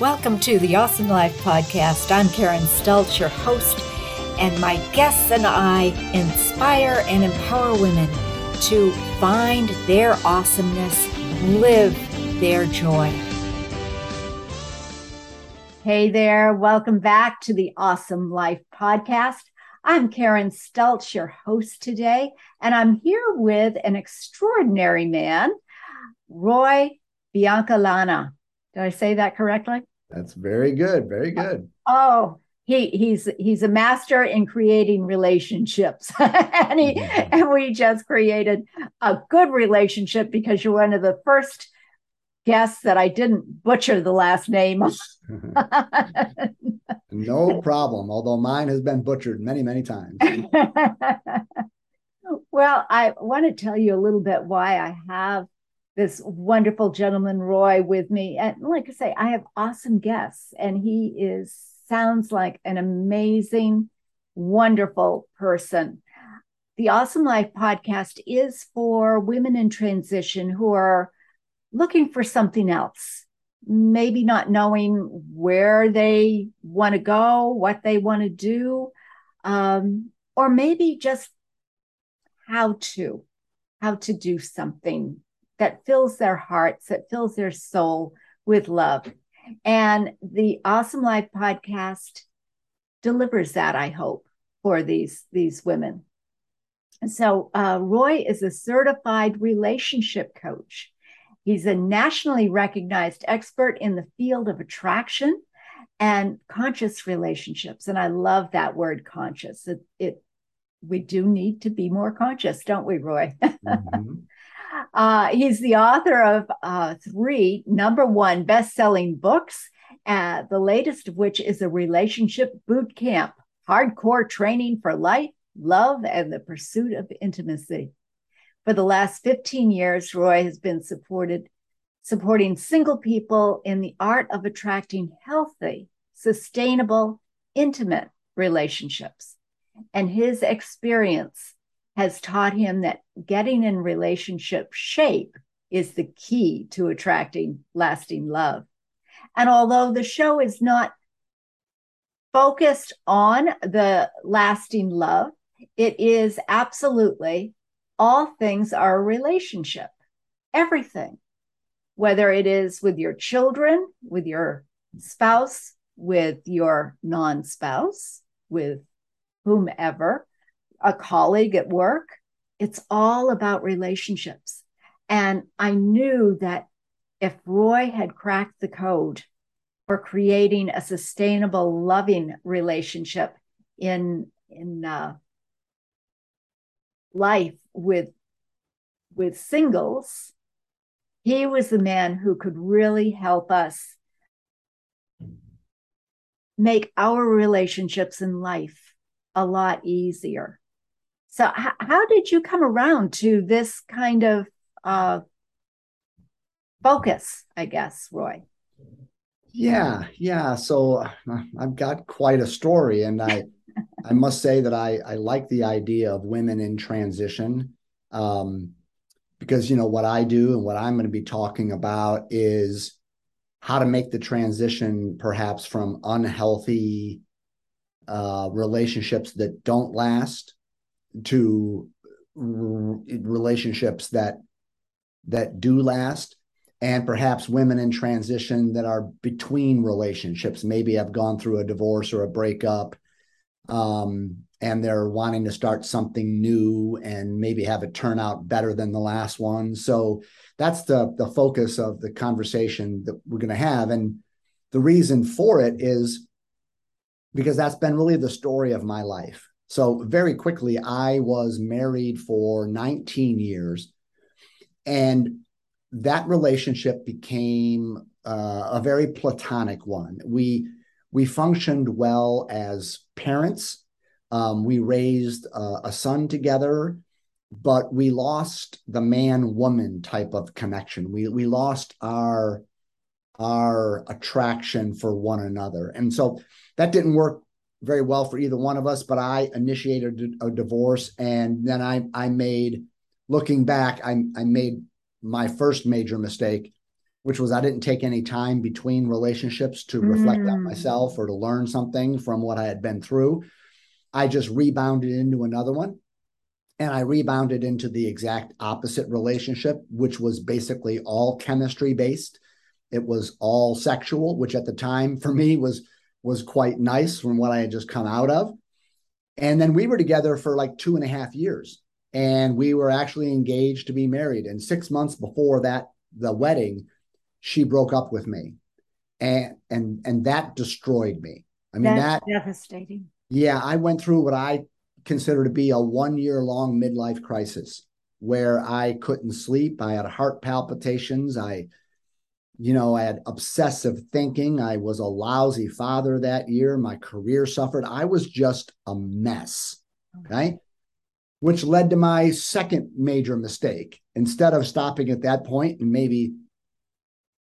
Welcome to the Awesome Life Podcast. I'm Karen Stultz, your host, and my guests and I inspire and empower women to find their awesomeness, live their joy. Hey there, welcome back to the Awesome Life Podcast. I'm Karen Stultz, your host today, and I'm here with an extraordinary man, Roy Biancalana. Did I say that correctly? That's very good. Very good. Oh, he's a master in creating relationships. And we just created a good relationship because you're one of the first guests that I didn't butcher the last name. No problem. Although mine has been butchered many, many times. Well, I want to tell you a little bit why I have this wonderful gentleman, Roy, with me. And like I say, I have awesome guests, and he sounds like an amazing, wonderful person. The Awesome Life Podcast is for women in transition who are looking for something else, maybe not knowing where they want to go, what they want to do, or maybe just how to do something that fills their hearts, that fills their soul with love. And the Awesome Life Podcast delivers that, I hope, for these women. And so Roy is a certified relationship coach. He's a nationally recognized expert in the field of attraction and conscious relationships. And I love that word, conscious. We do need to be more conscious, don't we, Roy? Mm-hmm. He's the author of 3 #1 best-selling books, the latest of which is a Relationship Bootcamp, Hardcore Training for Life, Love, and the Pursuit of Intimacy. For the last 15 years, Roy has been supporting single people in the art of attracting healthy, sustainable, intimate relationships. And his experience has taught him that getting in relationship shape is the key to attracting lasting love. And although the show is not focused on the lasting love, it is absolutely all things are a relationship, everything, whether it is with your children, with your spouse, with your non-spouse, with whomever, a colleague at work. It's all about relationships. And I knew that if Roy had cracked the code for creating a sustainable, loving relationship in life with singles, he was the man who could really help us make our relationships in life a lot easier. So how did you come around to this kind of focus, I guess, Roy? Yeah. So I've got quite a story, and I must say that I like the idea of women in transition, because, you know, what I do and what I'm going to be talking about is how to make the transition perhaps from unhealthy relationships that don't last to relationships that do last, and perhaps women in transition that are between relationships. Maybe I've gone through a divorce or a breakup, and they're wanting to start something new and maybe have it turn out better than the last one. So that's the focus of the conversation that we're going to have. And the reason for it is because that's been really the story of my life. So very quickly, I was married for 19 years, and that relationship became a very platonic one. We functioned well as parents. We raised a son together, but we lost the man-woman type of connection. We lost our attraction for one another. And so that didn't work very well for either one of us, but I initiated a divorce. And then I made, looking back, I made my first major mistake, which was I didn't take any time between relationships to reflect on myself or to learn something from what I had been through. I just rebounded into another one. And I rebounded into the exact opposite relationship, which was basically all chemistry based. It was all sexual, which at the time for me was quite nice from what I had just come out of. And then we were together for like 2.5 years. And we were actually engaged to be married. And 6 months before that, the wedding, she broke up with me. And that destroyed me. I mean, that's devastating. Yeah, I went through what I consider to be a 1-year-long midlife crisis where I couldn't sleep. I had heart palpitations. I had obsessive thinking. I was a lousy father that year. My career suffered. I was just a mess. Okay. Which led to my second major mistake. Instead of stopping at that point and maybe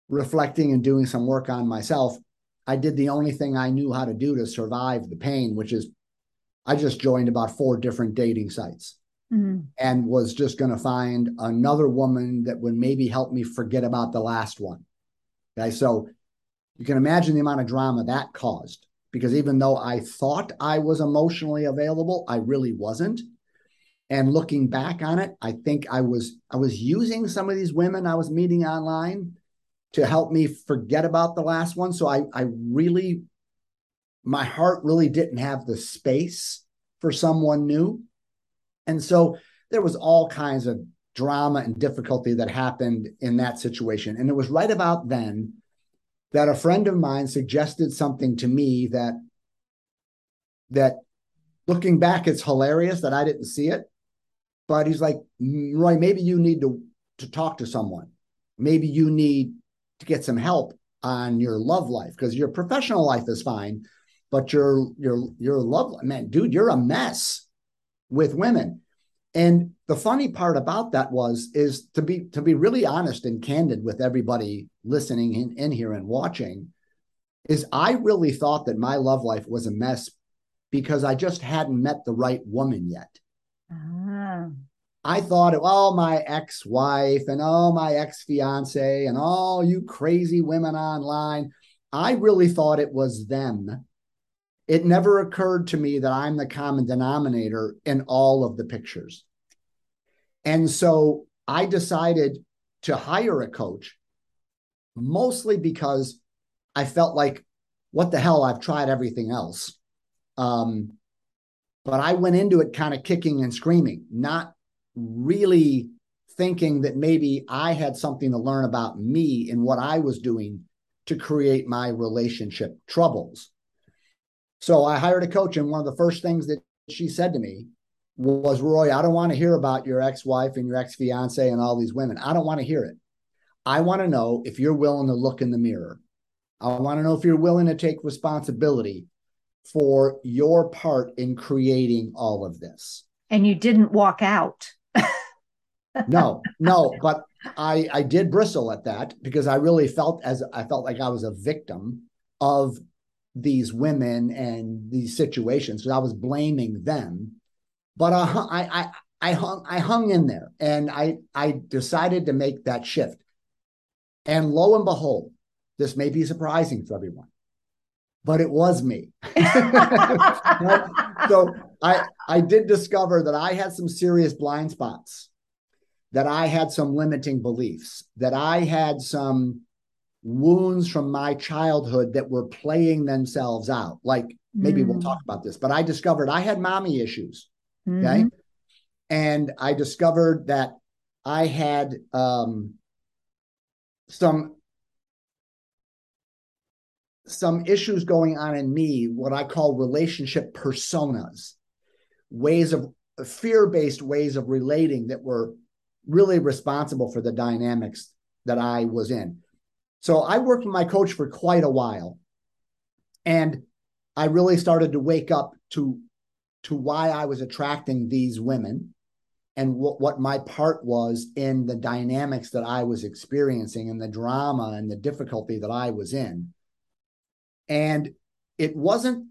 reflecting and doing some work on myself, I did the only thing I knew how to do to survive the pain, which is I just joined about 4 different dating sites and was just going to find another woman that would maybe help me forget about the last one. Okay, so you can imagine the amount of drama that caused, because even though I thought I was emotionally available, I really wasn't. And looking back on it, I think I was using some of these women I was meeting online to help me forget about the last one. So my heart really didn't have the space for someone new. And so there was all kinds of drama and difficulty that happened in that situation. And it was right about then that a friend of mine suggested something to me that looking back, it's hilarious that I didn't see it. But he's like, Roy, maybe you need to talk to someone. Maybe you need to get some help on your love life, because your professional life is fine. But your love, man, dude, you're a mess with women. And the funny part about that is to be really honest and candid with everybody listening in here and watching, is I really thought that my love life was a mess because I just hadn't met the right woman yet. Ah. I thought, oh, my ex-wife and oh, my ex-fiance and all you crazy women online. I really thought it was them. It never occurred to me that I'm the common denominator in all of the pictures. And so I decided to hire a coach, mostly because I felt like, what the hell, I've tried everything else. But I went into it kind of kicking and screaming, not really thinking that maybe I had something to learn about me and what I was doing to create my relationship troubles. So I hired a coach, and one of the first things that she said to me was, Roy, I don't want to hear about your ex-wife and your ex-fiance and all these women. I don't want to hear it. I want to know if you're willing to look in the mirror. I want to know if you're willing to take responsibility for your part in creating all of this. And you didn't walk out. No, but I did bristle at that, because I really felt like I was a victim of these women and these situations, because I was blaming them. But I hung in there, and I decided to make that shift. And lo and behold, this may be surprising for everyone, but it was me. So I did discover that I had some serious blind spots, that I had some limiting beliefs, that I had some wounds from my childhood that were playing themselves out. Like, maybe we'll talk about this, but I discovered I had mommy issues. Okay. And I discovered that I had some issues going on in me, what I call relationship personas, ways of fear-based ways of relating that were really responsible for the dynamics that I was in. So I worked with my coach for quite a while, and I really started to wake up to why I was attracting these women and what my part was in the dynamics that I was experiencing and the drama and the difficulty that I was in. And it wasn't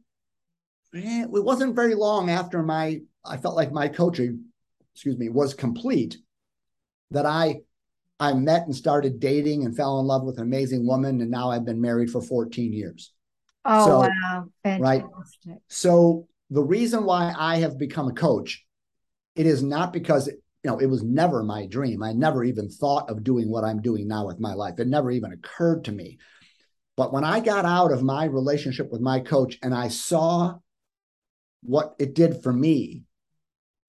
very long after I felt like my coaching was complete that I I met and started dating and fell in love with an amazing woman. And now I've been married for 14 years. Oh, so, wow. Fantastic. Right. So the reason why I have become a coach, it is not because, it was never my dream. I never even thought of doing what I'm doing now with my life. It never even occurred to me. But when I got out of my relationship with my coach and I saw what it did for me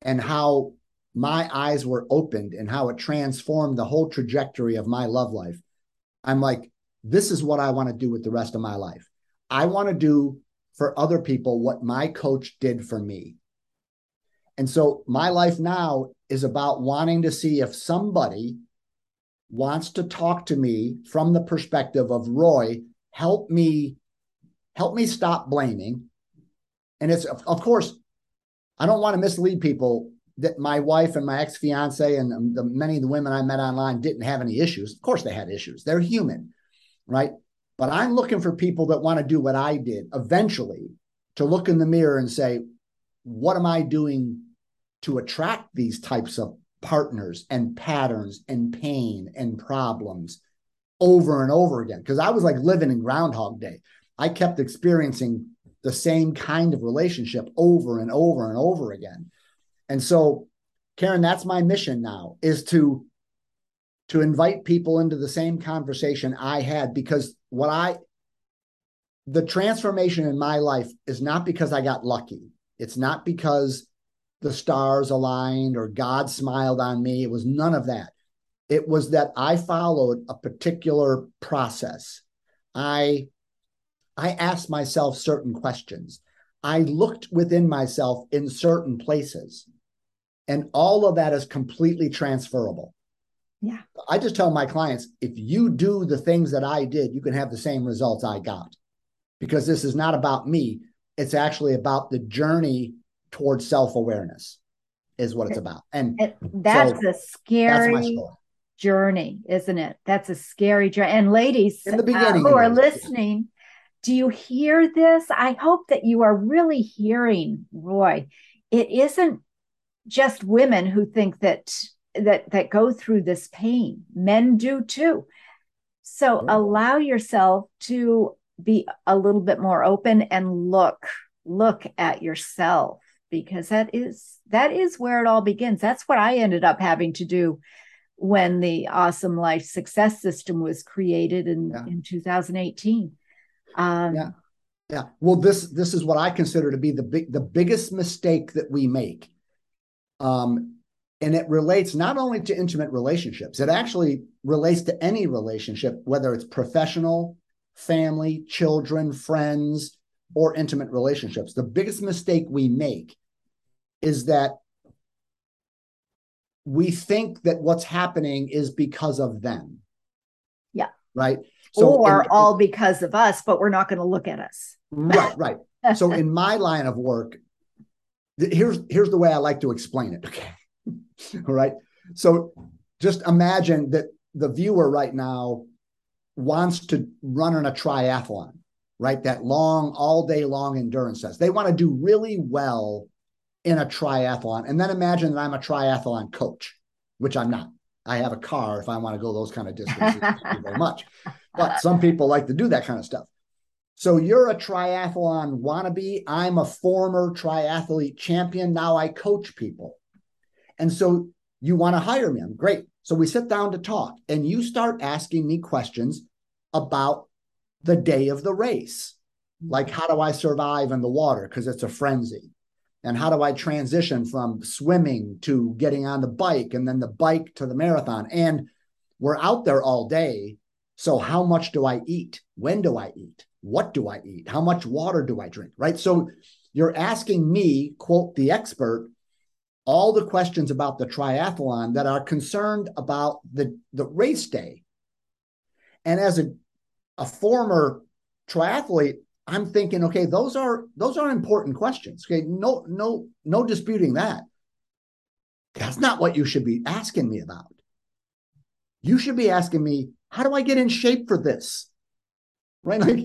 and how my eyes were opened and how it transformed the whole trajectory of my love life, I'm like, this is what I want to do with the rest of my life. I want to do for other people what my coach did for me. And so my life now is about wanting to see if somebody wants to talk to me from the perspective of, Roy, help me stop blaming. And it's, of course, I don't want to mislead people that my wife and my ex-fiance and many of the women I met online didn't have any issues. Of course they had issues. They're human, right? But I'm looking for people that want to do what I did eventually, to look in the mirror and say, what am I doing to attract these types of partners and patterns and pain and problems over and over again? Because I was like living in Groundhog Day. I kept experiencing the same kind of relationship over and over and over again. And so, Karen, that's my mission now, is to invite people into the same conversation I had, because the transformation in my life is not because I got lucky. It's not because the stars aligned or God smiled on me. It was none of that. It was that I followed a particular process. I asked myself certain questions. I looked within myself in certain places, and all of that is completely transferable. Yeah. I just tell my clients, if you do the things that I did, you can have the same results I got, because this is not about me. It's actually about the journey towards self-awareness is what it's about. And that's a scary journey, isn't it? That's a scary journey. And ladies in the beginning, who are listening, do you hear this? I hope that you are really hearing, Roy. It isn't just women who think that go through this pain. Men do too. So allow yourself to be a little bit more open and look at yourself, because that is where it all begins. That's what I ended up having to do when the Awesome Life Success System was created in 2018. Well, this is what I consider to be the biggest mistake that we make. And it relates not only to intimate relationships, it actually relates to any relationship, whether it's professional, family, children, friends, or intimate relationships. The biggest mistake we make is that we think that what's happening is because of them. Yeah. Right. So all because of us, but we're not going to look at us. Right. So in my line of work, here's the way I like to explain it. Okay. All right. So just imagine that the viewer right now wants to run in a triathlon, right? That long, all day long endurance test. They want to do really well in a triathlon. And then imagine that I'm a triathlon coach, which I'm not. I have a car if I want to go those kind of distances. Thank you very much. But some people like to do that kind of stuff. So you're a triathlon wannabe. I'm a former triathlete champion. Now I coach people. And so you want to hire me. I'm great. So we sit down to talk, and you start asking me questions about the day of the race. Like, how do I survive in the water? Because it's a frenzy. And how do I transition from swimming to getting on the bike, and then the bike to the marathon? And we're out there all day. So how much do I eat? When do I eat? What do I eat? How much water do I drink? Right? So you're asking me, quote, the expert, all the questions about the triathlon that are concerned about the race day. And as a former triathlete, I'm thinking, okay, those are important questions. Okay, no disputing that. That's not what you should be asking me about. You should be asking me, how do I get in shape for this? Right? Like,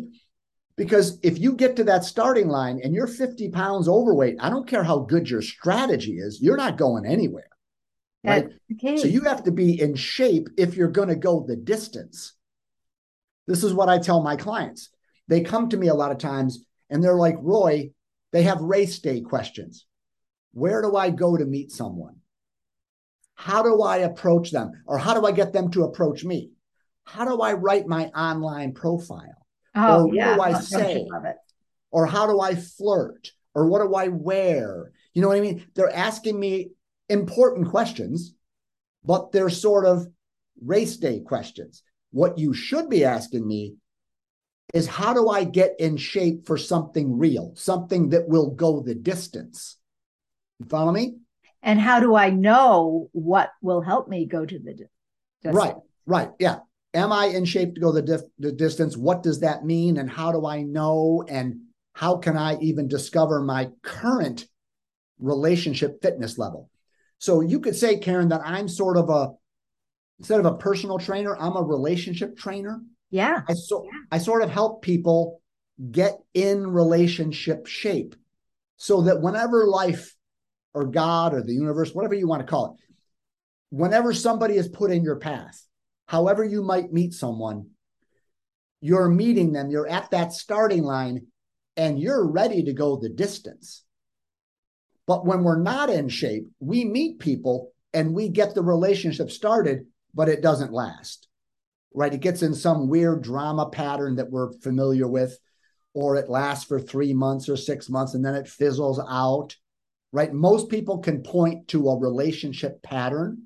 because if you get to that starting line and you're 50 pounds overweight, I don't care how good your strategy is, you're not going anywhere. Right? Okay. So you have to be in shape if you're going to go the distance. This is what I tell my clients. They come to me a lot of times and they're like, Roy, they have race day questions. Where do I go to meet someone? How do I approach them? Or how do I get them to approach me? How do I write my online profile? Oh, or what do I say? Or how do I flirt? Or what do I wear? You know what I mean? They're asking me important questions, but they're sort of race day questions. What you should be asking me is, how do I get in shape for something real, something that will go the distance? You follow me? And how do I know what will help me go to the distance? Right. Yeah. Am I in shape to go the distance? What does that mean? And how do I know? And how can I even discover my current relationship fitness level? So you could say, Karen, that I'm sort of instead of a personal trainer, I'm a relationship trainer. Yeah. I sort of help people get in relationship shape so that whenever life or God or the universe, whatever you want to call it, whenever somebody is put in your path, however you might meet someone, you're meeting them, you're at that starting line, and you're ready to go the distance. But when we're not in shape, we meet people and we get the relationship started, but it doesn't last, right? It gets in some weird drama pattern that we're familiar with, or it lasts for 3 months or 6 months, and then it fizzles out, right? Most people can point to a relationship pattern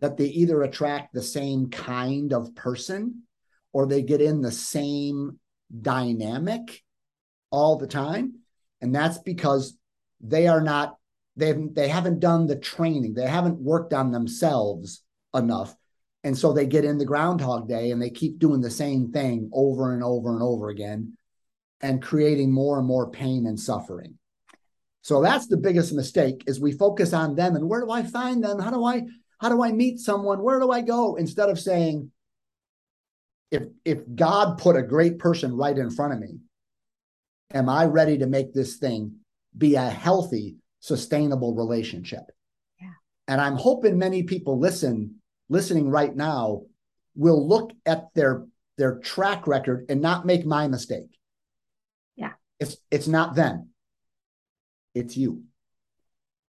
that they either attract the same kind of person or they get in the same dynamic all the time. And that's because they haven't done the training. They haven't worked on themselves enough. And so they get in the Groundhog Day and they keep doing the same thing over and over and over again and creating more and more pain and suffering. So that's the biggest mistake, is we focus on them and where do I find them? How do I meet someone? Where do I go? Instead of saying, if God put a great person right in front of me, am I ready to make this thing be a healthy, sustainable relationship? Yeah. And I'm hoping many people listening right now will look at their track record and not make my mistake. Yeah. It's not them. It's you.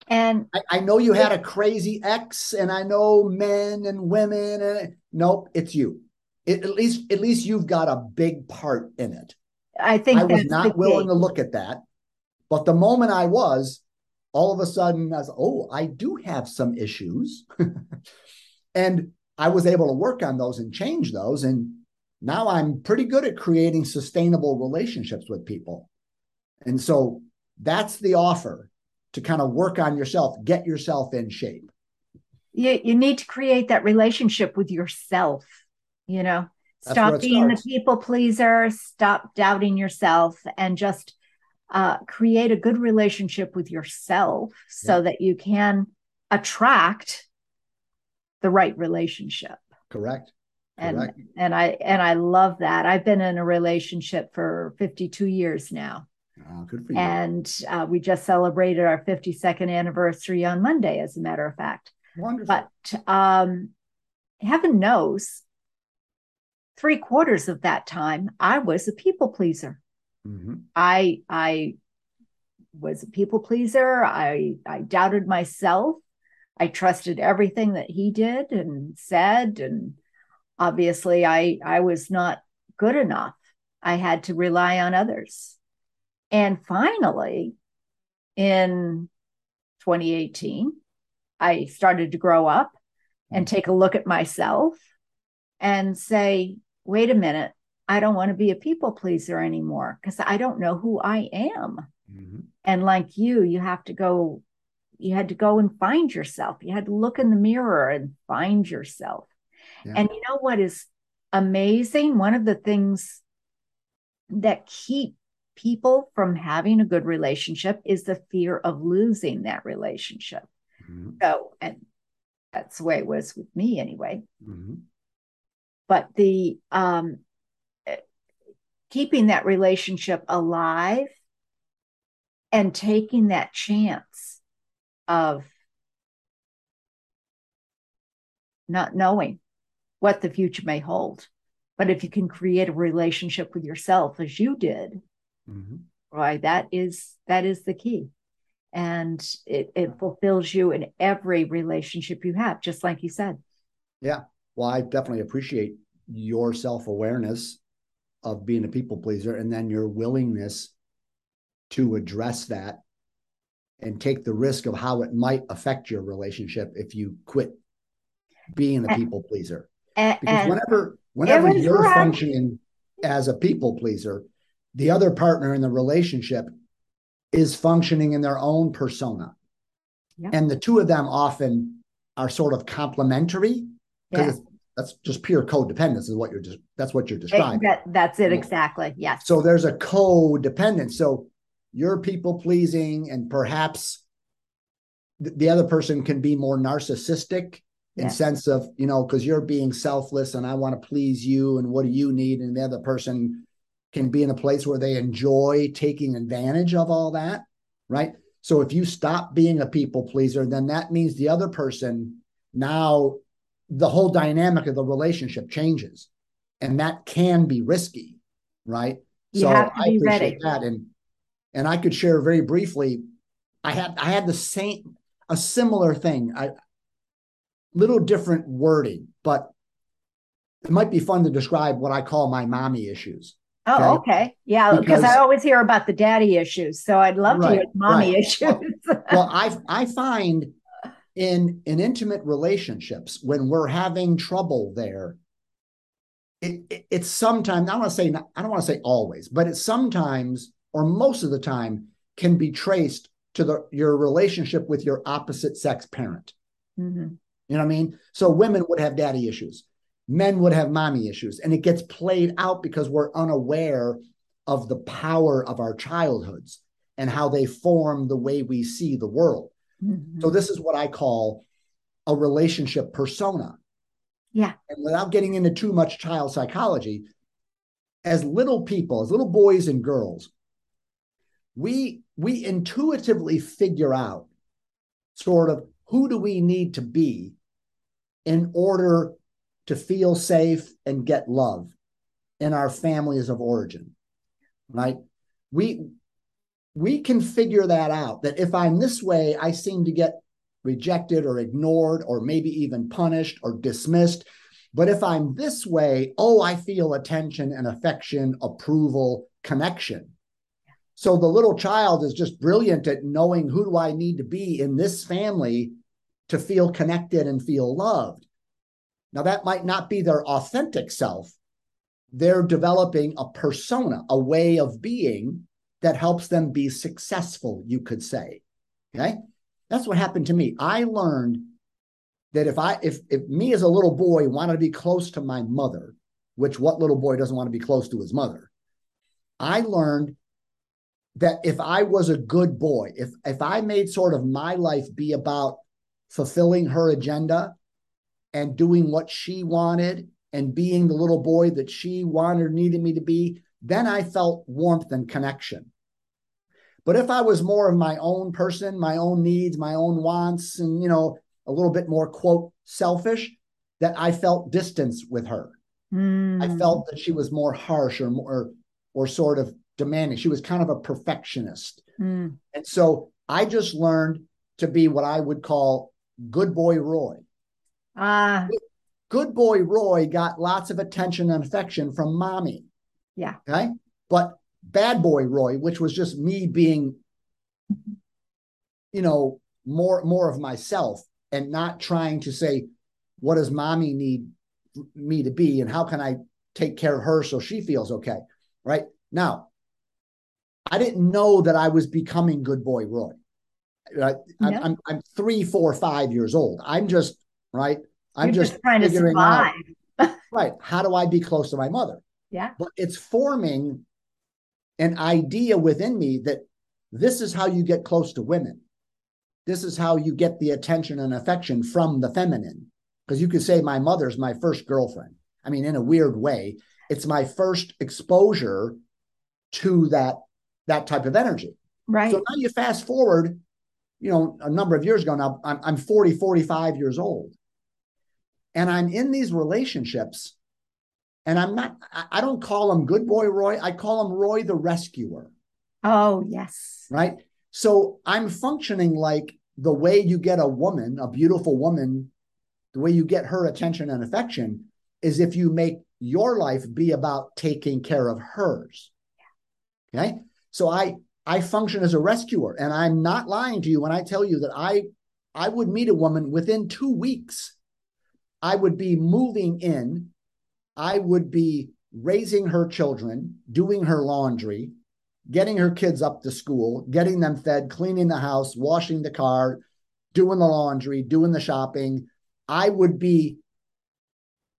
And I know you had a crazy ex, and I know men and women. And nope, it's you. At least you've got a big part in it. I think I was not willing to look at that, but the moment I was, all of a sudden, I was, I do have some issues, and I was able to work on those and change those, and now I'm pretty good at creating sustainable relationships with people, and so that's the offer. To kind of work on yourself, get yourself in shape. You need to create that relationship with yourself, you know. Stop being the people pleaser, stop doubting yourself, and just create a good relationship with yourself so that you can attract the right relationship. Correct. And I love that. I've been in a relationship for 52 years now. Oh, good for you. And we just celebrated our 52nd anniversary on Monday, as a matter of fact. Wonderful. But heaven knows, 3/4 of that time, I was a people pleaser. Mm-hmm. I was a people pleaser. I doubted myself. I trusted everything that he did and said. And obviously, I was not good enough. I had to rely on others. And finally, in 2018, I started to grow up and take a look at myself and say, wait a minute, I don't want to be a people pleaser anymore because I don't know who I am. Mm-hmm. And like you had to go and find yourself. You had to look in the mirror and find yourself. Yeah. And you know what is amazing? One of the things that keep people from having a good relationship is the fear of losing that relationship. Mm-hmm. So, and that's the way it was with me anyway. Mm-hmm. But the keeping that relationship alive and taking that chance of not knowing what the future may hold. But if you can create a relationship with yourself as you did, Roy, that is the key. And it fulfills you in every relationship you have, just like you said. Yeah. Well, I definitely appreciate your self-awareness of being a people pleaser, and then your willingness to address that and take the risk of how it might affect your relationship if you quit being a people pleaser. Because whenever you're functioning as a people pleaser, the other partner in the relationship is functioning in their own persona. Yep. And the two of them often are sort of complementary, because that's just pure codependence is what you're just, that's what you're describing. That's it. Exactly. Yes. So there's a codependence. So you're people pleasing, and perhaps the other person can be more narcissistic in sense of, you know, because you're being selfless and I want to please you and what do you need? And the other person can be in a place where they enjoy taking advantage of all that, right? So if you stop being a people pleaser, then that means the other person, now the whole dynamic of the relationship changes, and that can be risky, right? So I appreciate that. And I could share very briefly, I had the same, a similar thing, a little different wording, but it might be fun to describe what I call my mommy issues. Oh, okay. Yeah, because I always hear about the daddy issues. So I'd love to hear mommy issues. Well, I find in intimate relationships, when we're having trouble there, it's sometimes, I don't want to say always, but it's sometimes, or most of the time, can be traced to your relationship with your opposite sex parent. Mm-hmm. You know what I mean? So women would have daddy issues. Men would have mommy issues, and it gets played out because we're unaware of the power of our childhoods and how they form the way we see the world. Mm-hmm. So this is what I call a relationship persona. Yeah. And without getting into too much child psychology, as little people, as little boys and girls, we intuitively figure out sort of who do we need to be in order to feel safe and get love in our families of origin, right? We can figure that out, that if I'm this way, I seem to get rejected or ignored or maybe even punished or dismissed. But if I'm this way, I feel attention and affection, approval, connection. So the little child is just brilliant at knowing who do I need to be in this family to feel connected and feel loved. Now, that might not be their authentic self. They're developing a persona, a way of being that helps them be successful, you could say. Okay? That's what happened to me. I learned that if me as a little boy wanted to be close to my mother, which what little boy doesn't want to be close to his mother? I learned that if I was a good boy, if I made sort of my life be about fulfilling her agenda and doing what she wanted and being the little boy that she wanted or needed me to be, then I felt warmth and connection. But if I was more of my own person, my own needs, my own wants, and, you know, a little bit more, quote, selfish, that I felt distance with her. Mm. I felt that she was more harsh or more, or sort of demanding. She was kind of a perfectionist. Mm. And so I just learned to be what I would call good boy Roy. Good boy Roy got lots of attention and affection from mommy. Yeah. Okay. But bad boy Roy, which was just me being, you know, more of myself and not trying to say, what does mommy need me to be? And how can I take care of her so she feels okay? Right now, I didn't know that I was becoming good boy Roy. I'm 3, 4, 5 years old. I'm just, right? I'm just trying to survive. Right. How do I be close to my mother? Yeah. But it's forming an idea within me that this is how you get close to women. This is how you get the attention and affection from the feminine. Because you could say my mother's my first girlfriend. I mean, in a weird way, it's my first exposure to that type of energy. Right. So now you fast forward, you know, a number of years ago now, I'm 40, 45 years old. And I'm in these relationships and I don't call him good boy Roy. I call him Roy the rescuer. Oh, yes. Right. So I'm functioning like the way you get a woman, a beautiful woman, the way you get her attention and affection is if you make your life be about taking care of hers. Yeah. Okay. So I function as a rescuer, and I'm not lying to you when I tell you that I would meet a woman within 2 weeks. I would be moving in. I would be raising her children, doing her laundry, getting her kids up to school, getting them fed, cleaning the house, washing the car, doing the laundry, doing the shopping. I would be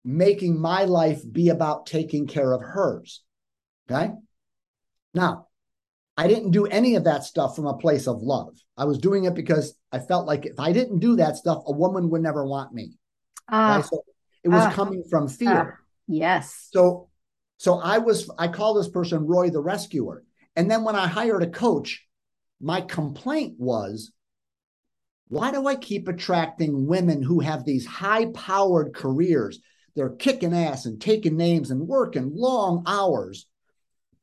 making my life be about taking care of hers. Okay. Now, I didn't do any of that stuff from a place of love. I was doing it because I felt like if I didn't do that stuff, a woman would never want me. Okay? So it was coming from fear. Yes. So I call this person Roy the rescuer. And then when I hired a coach, my complaint was, why do I keep attracting women who have these high-powered careers? They're kicking ass and taking names and working long hours,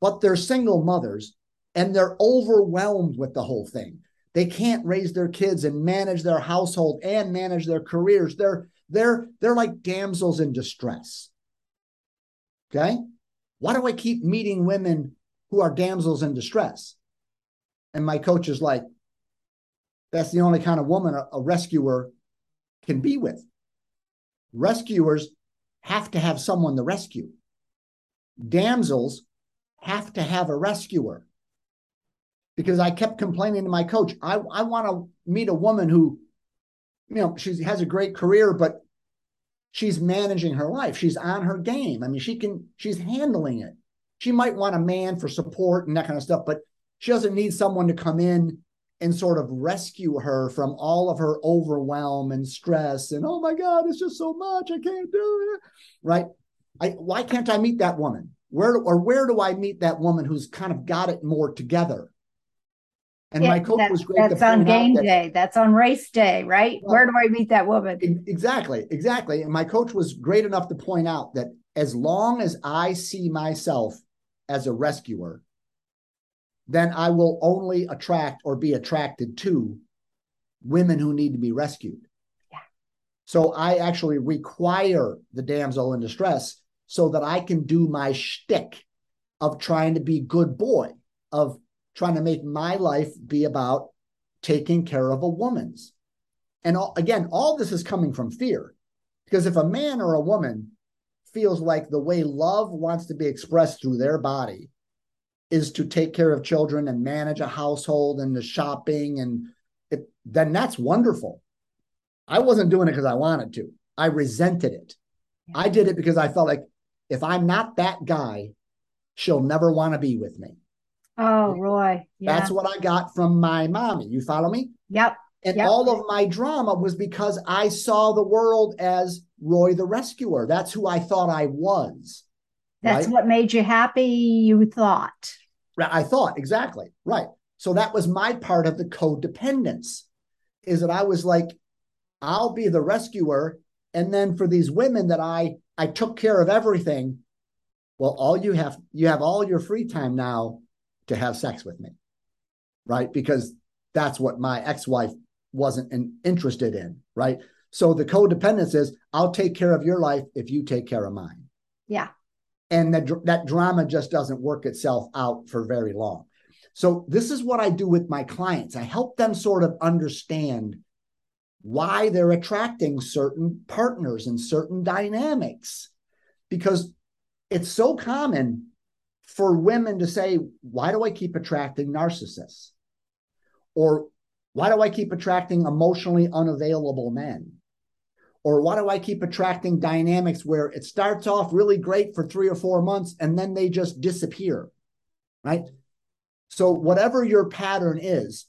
but they're single mothers and they're overwhelmed with the whole thing. They can't raise their kids and manage their household and manage their careers. They're like damsels in distress. Okay? Why do I keep meeting women who are damsels in distress? And my coach is like, that's the only kind of woman a rescuer can be with. Rescuers have to have someone to rescue. Damsels have to have a rescuer. Because I kept complaining to my coach, I want to meet a woman who, you know, she has a great career, but she's managing her life. She's on her game. I mean, she's handling it. She might want a man for support and that kind of stuff, but she doesn't need someone to come in and sort of rescue her from all of her overwhelm and stress and, oh my God, it's just so much, I can't do it, right? Why can't I meet that woman? Where do I meet that woman who's kind of got it more together? And yeah, my coach was great. That's on game day. That's on race day, right? Well, where do I meet that woman? Exactly. And my coach was great enough to point out that as long as I see myself as a rescuer, then I will only attract or be attracted to women who need to be rescued. Yeah. So I actually require the damsel in distress so that I can do my shtick of trying to be good boy, of trying to make my life be about taking care of a woman's. And all this is coming from fear, because if a man or a woman feels like the way love wants to be expressed through their body is to take care of children and manage a household and the shopping, then that's wonderful. I wasn't doing it because I wanted to. I resented it. Yeah. I did it because I felt like if I'm not that guy, she'll never want to be with me. Oh, Roy. Yeah. That's what I got from my mommy. You follow me? Yep. And all of my drama was because I saw the world as Roy the rescuer. That's who I thought I was. That's right? What made you happy, you thought. I thought, exactly. Right. So that was my part of the codependence, is that I was like, I'll be the rescuer. And then for these women that I took care of everything, well, all you have all your free time now to have sex with me, right? Because that's what my ex-wife wasn't interested in, right? So the codependence is, I'll take care of your life if you take care of mine. Yeah. And that drama just doesn't work itself out for very long. So this is what I do with my clients. I help them sort of understand why they're attracting certain partners and certain dynamics, because it's so common for women to say, why do I keep attracting narcissists? Or why do I keep attracting emotionally unavailable men? Or why do I keep attracting dynamics where it starts off really great for 3 or 4 months and then they just disappear, right? So whatever your pattern is,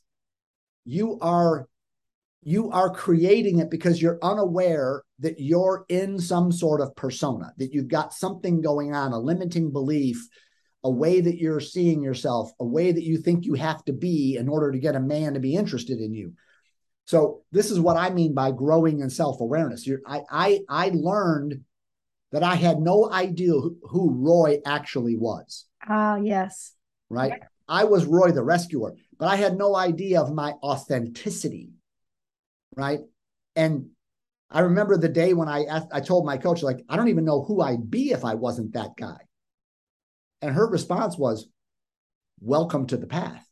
you are creating it because you're unaware that you're in some sort of persona, that you've got something going on, a limiting belief, a way that you're seeing yourself, a way that you think you have to be in order to get a man to be interested in you. So this is what I mean by growing in self-awareness. I learned that I had no idea who Roy actually was. Yes. Right? Yeah. I was Roy the rescuer, but I had no idea of my authenticity, right? And I remember the day when I told my coach, like, I don't even know who I'd be if I wasn't that guy. And her response was, welcome to the path.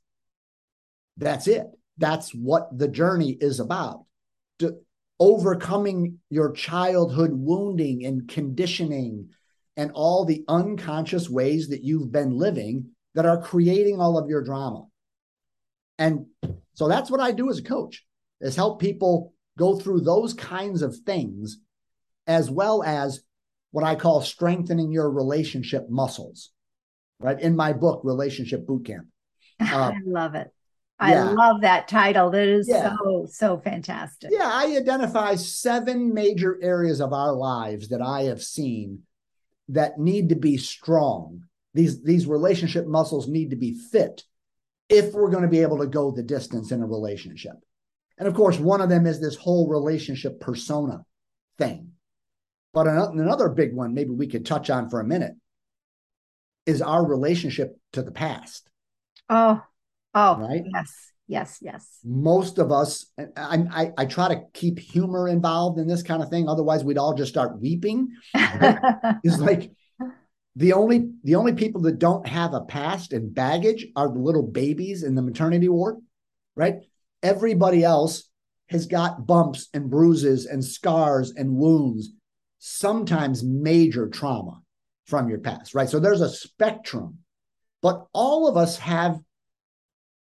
That's it. That's what the journey is about. Overcoming your childhood wounding and conditioning and all the unconscious ways that you've been living that are creating all of your drama. And so that's what I do as a coach, is help people go through those kinds of things, as well as what I call strengthening your relationship muscles, right? In my book, Relationship Bootcamp. I love it. I love that title. That is so fantastic. Yeah, I identify 7 major areas of our lives that I have seen that need to be strong. These relationship muscles need to be fit if we're going to be able to go the distance in a relationship. And of course, one of them is this whole relationship persona thing. But another big one, maybe we could touch on for a minute, is our relationship to the past. Oh, right? Yes. Most of us, I try to keep humor involved in this kind of thing. Otherwise, we'd all just start weeping. It's like, The only people that don't have a past and baggage are the little babies in the maternity ward, right? Everybody else has got bumps and bruises and scars and wounds, sometimes major trauma from your past, right? So there's a spectrum, but all of us have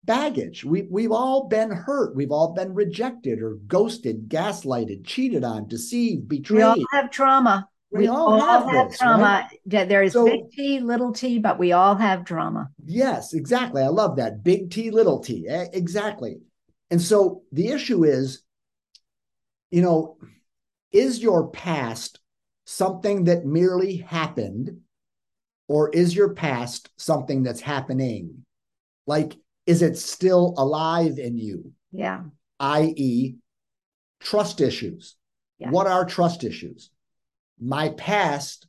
baggage. We've all been hurt. We've all been rejected or ghosted, gaslighted, cheated on, deceived, betrayed. We all have trauma. We all have trauma. Right? There is big T, little T, but we all have drama. Yes, exactly. I love that. Big T, little T. Exactly. And so the issue is, is your past something that merely happened, or is your past something that's happening? Like, is it still alive in you? Yeah. I.e., trust issues. Yeah. What are trust issues? My past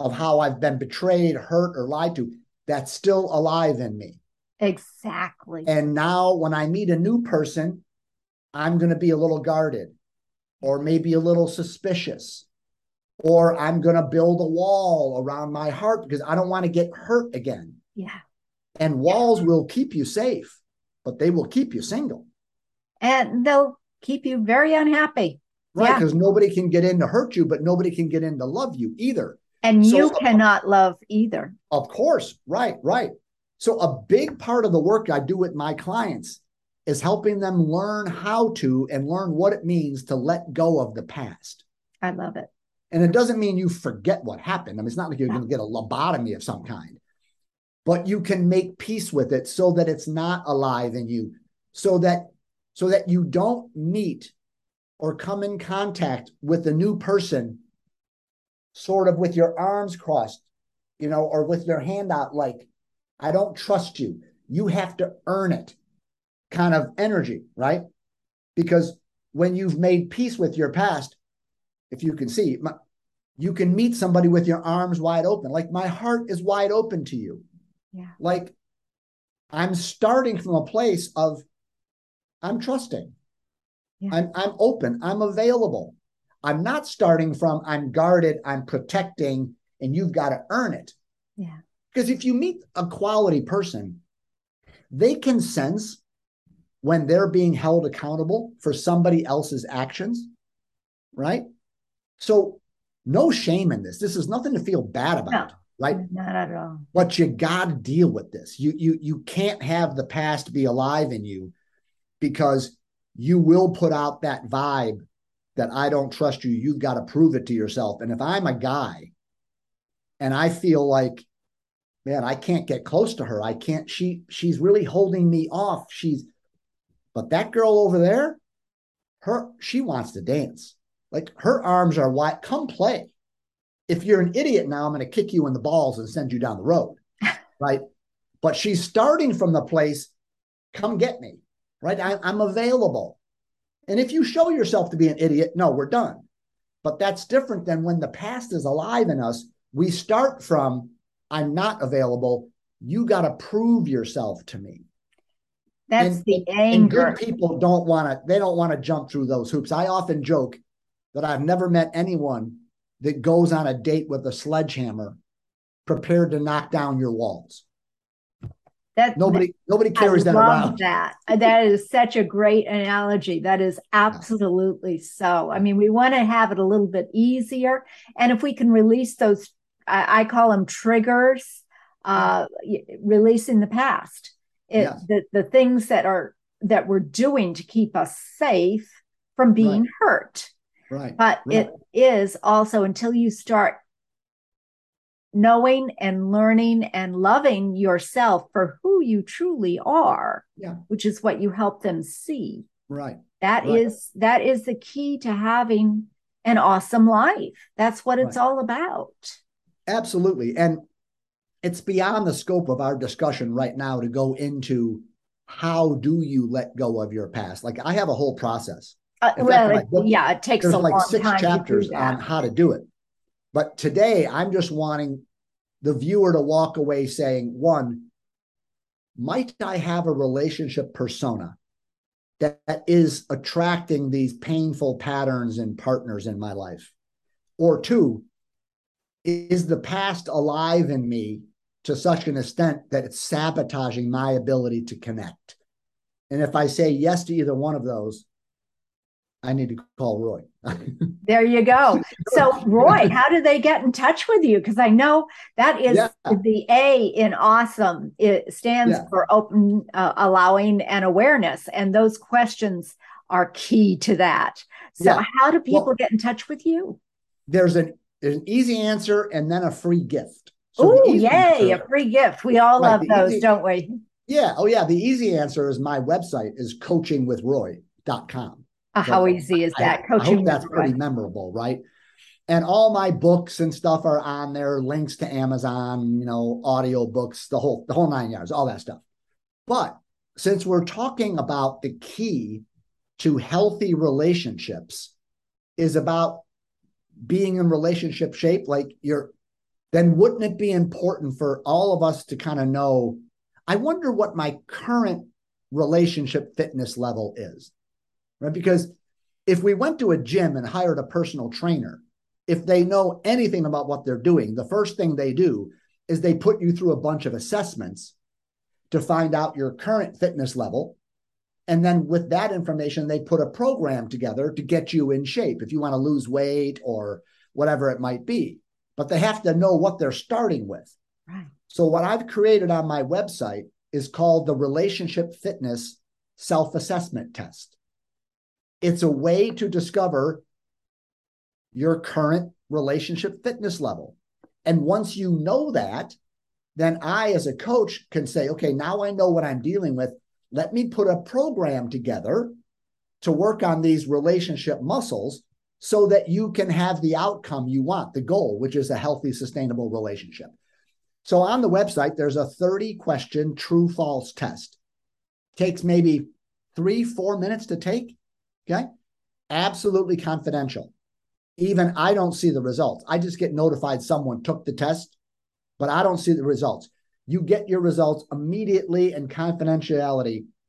of how I've been betrayed, hurt, or lied to, that's still alive in me. Exactly. And now when I meet a new person, I'm going to be a little guarded, or maybe a little suspicious, or I'm going to build a wall around my heart because I don't want to get hurt again. Yeah. And walls will keep you safe, but they will keep you single. And they'll keep you very unhappy. Right, because nobody can get in to hurt you, but nobody can get in to love you either. And you cannot love either. Of course, right. So a big part of the work I do with my clients is helping them learn how to and learn what it means to let go of the past. I love it. And it doesn't mean you forget what happened. I mean, it's not like you're going to get a lobotomy of some kind. But you can make peace with it so that it's not alive in you, so that you don't meet or come in contact with a new person, sort of with your arms crossed, or with your hand out, like, I don't trust you. You have to earn it kind of energy, right? Because when you've made peace with your past, if you can see, you can meet somebody with your arms wide open. Like, my heart is wide open to you. Yeah. Like, I'm starting from a place of, I'm trusting. Yeah. I'm open. I'm available. I'm not starting from, I'm guarded, I'm protecting, and you've got to earn it. Yeah. Because if you meet a quality person, they can sense when they're being held accountable for somebody else's actions, right? So no shame in this. This is nothing to feel bad about, right? Not at all. But you got to deal with this. You can't have the past be alive in you, because you will put out that vibe that I don't trust you. You've got to prove it to yourself. And if I'm a guy and I feel like, man, I can't get close to her. I can't, she's really holding me off. But that girl over there, she wants to dance. Like, her arms are wide. Come play. If you're an idiot now, I'm going to kick you in the balls and send you down the road. Right. But she's starting from the place, come get me. Right? I'm available. And if you show yourself to be an idiot, no, we're done. But that's different than when the past is alive in us. We start from, I'm not available. You got to prove yourself to me. That's the anger. And good people don't want to jump through those hoops. I often joke that I've never met anyone that goes on a date with a sledgehammer prepared to knock down your walls. That nobody carries that around. That is such a great analogy. That is absolutely so. I mean, we want to have it a little bit easier, and if we can release those, I call them triggers, releasing the past. The things that we're doing to keep us safe from being hurt. Right. But it is also, until you start knowing and learning and loving yourself for who you truly are, which is what you help them see. Right. That is the key to having an awesome life. That's what it's all about. Absolutely. And it's beyond the scope of our discussion right now to go into how do you let go of your past. Like, I have a whole process. It takes a long time. There's like 6 chapters on how to do it. But today I'm just wanting the viewer to walk away saying, one, might I have a relationship persona that is attracting these painful patterns and partners in my life? Or two, is the past alive in me to such an extent that it's sabotaging my ability to connect? And if I say yes to either one of those, I need to call Roy. There you go. So Roy, how do they get in touch with you? Because I know that is the A in awesome. It stands for open, allowing, and awareness. And those questions are key to that. So how do people get in touch with you? There's an easy answer and then a free gift. So a free gift. We all love those, don't we? Yeah. Oh, yeah. The easy answer is my website is coachingwithroy.com. How easy is that? I hope that's pretty memorable, right? And all my books and stuff are on there, links to Amazon, audio books, the whole 9 yards, all that stuff. But since we're talking about the key to healthy relationships is about being in relationship shape, then wouldn't it be important for all of us to kind of know, I wonder what my current relationship fitness level is? Right? Because if we went to a gym and hired a personal trainer, if they know anything about what they're doing, the first thing they do is they put you through a bunch of assessments to find out your current fitness level. And then with that information, they put a program together to get you in shape if you want to lose weight or whatever it might be. But they have to know what they're starting with. Right. So what I've created on my website is called the Relationship Fitness Self-Assessment Test. It's a way to discover your current relationship fitness level. And once you know that, then I, as a coach, can say, okay, now I know what I'm dealing with. Let me put a program together to work on these relationship muscles so that you can have the outcome you want, the goal, which is a healthy, sustainable relationship. So on the website, there's a 30-question true-false test. Takes maybe 3-4 minutes to take. Okay. Absolutely confidential. Even I don't see the results. I just get notified someone took the test, but I don't see the results. You get your results immediately and confidential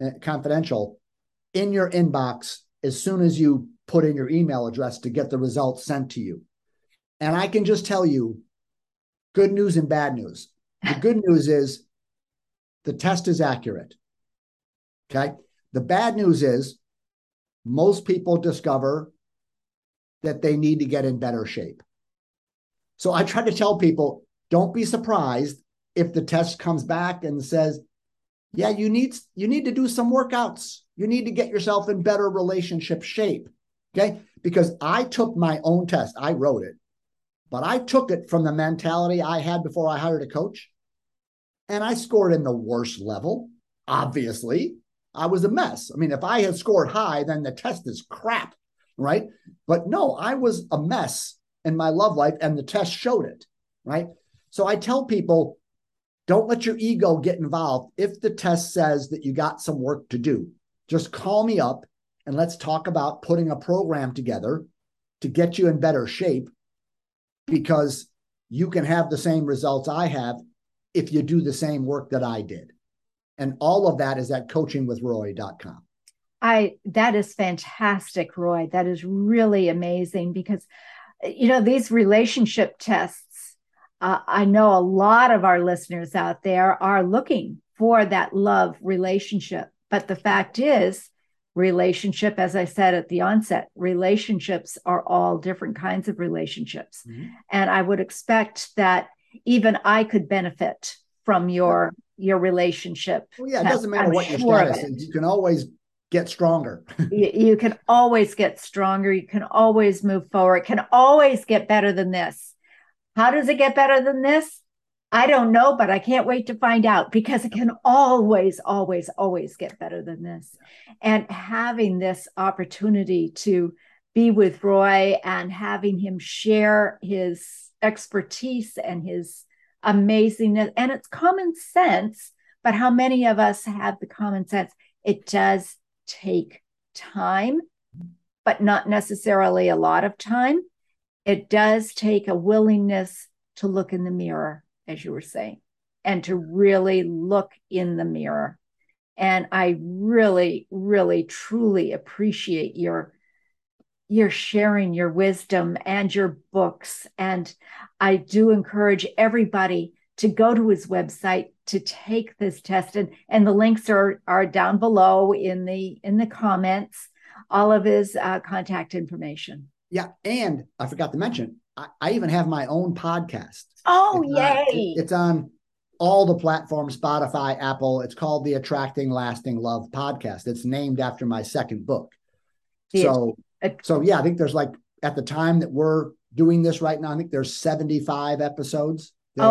in your inbox as soon as you put in your email address to get the results sent to you. And I can just tell you good news and bad news. The good news is the test is accurate. Okay. The bad news is most people discover that they need to get in better shape. So I try to tell people, don't be surprised if the test comes back and says, yeah, you need to do some workouts. You need to get yourself in better relationship shape, okay? Because I took my own test. I wrote it, but I took it from the mentality I had before I hired a coach, and I scored in the worst level, obviously. I was a mess. I mean, if I had scored high, then the test is crap, right? But no, I was a mess in my love life, and the test showed it, right? So I tell people, don't let your ego get involved. If the test says that you got some work to do, just call me up and let's talk about putting a program together to get you in better shape, because you can have the same results I have if you do the same work that I did. And all of that is at coachingwithroy.com. That is fantastic, Roy. That is really amazing, because, you know, these relationship tests, I know a lot of our listeners out there are looking for that love relationship. But the fact is, relationship, as I said at the onset, relationships are all different kinds of relationships. Mm-hmm. And I would expect that even I could benefit from your relationship. Well, yeah, it doesn't matter what your status is. You can always get stronger. You can always get stronger. You can always move forward. Can always get better than this. How does it get better than this? I don't know, but I can't wait to find out, because it can always, always, always get better than this. And having this opportunity to be with Roy and having him share his expertise and his amazingness, and it's common sense, but how many of us have the common sense? It does take time, but not necessarily a lot of time. It does take a willingness to look in the mirror, as you were saying, and to really look in the mirror. And I really, really, truly appreciate your sharing your wisdom and your books. And I do encourage everybody to go to his website to take this test. And the links are down below in the comments, all of his contact information. Yeah. And I forgot to mention, I even have my own podcast. Oh, yay. It's on all the platforms, Spotify, Apple. It's called the Attracting Lasting Love Podcast. It's named after my second book. So yeah, I think there's at the time that we're doing this right now, I think there's 75 episodes that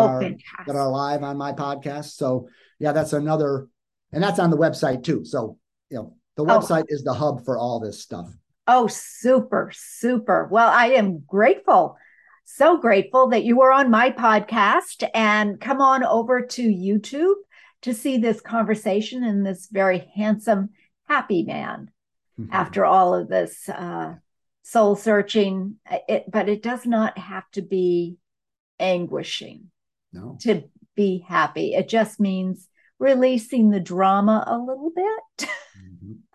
are live on my podcast. So yeah, that's another, and that's on the website too. So, you know, the website is the hub for all this stuff. Oh, super, super. Well, I am grateful. So grateful that you were on my podcast, and come on over to YouTube to see this conversation and this very handsome, happy man. Mm-hmm. After all of this soul searching, but it does not have to be anguishing to be happy. It just means releasing the drama a little bit,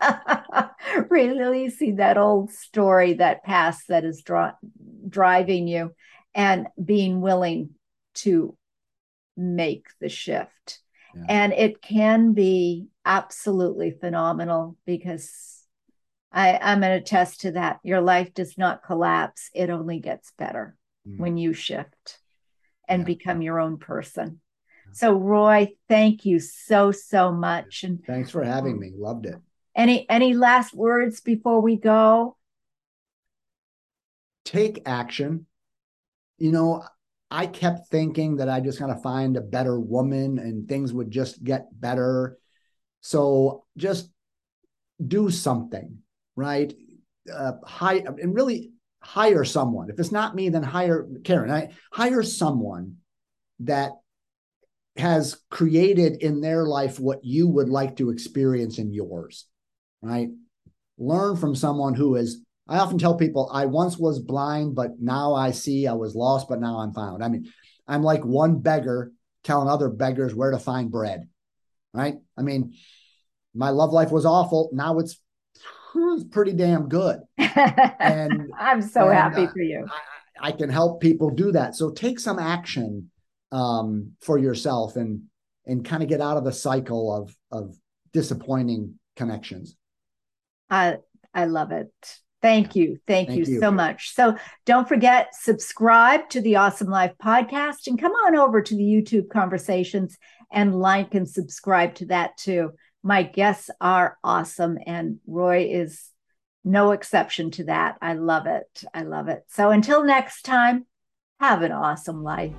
mm-hmm. releasing that old story, that past that is driving you, and being willing to make the shift. Yeah. And it can be absolutely phenomenal, because I'm going to attest to that. Your life does not collapse. It only gets better when you shift and become your own person. Yeah. So Roy, thank you so, so much. And thanks for having me. Loved it. Any last words before we go? Take action. You know, I kept thinking that I just got to find a better woman and things would just get better. So just do something. Right? Hire someone. If it's not me, then hire Karen. Hire someone that has created in their life what you would like to experience in yours, right? Learn from someone who is, I often tell people, I once was blind, but now I see. I was lost, but now I'm found. I mean, I'm like one beggar telling other beggars where to find bread, right? I mean, my love life was awful. Now it's pretty damn good. And I'm so happy for you. I can help people do that. So take some action for yourself and kind of get out of the cycle of disappointing connections. I love it. Thank you so much. So don't forget, subscribe to the Awesome Life podcast and come on over to the YouTube conversations and like and subscribe to that too. My guests are awesome, and Roy is no exception to that. I love it. So until next time, have an awesome life.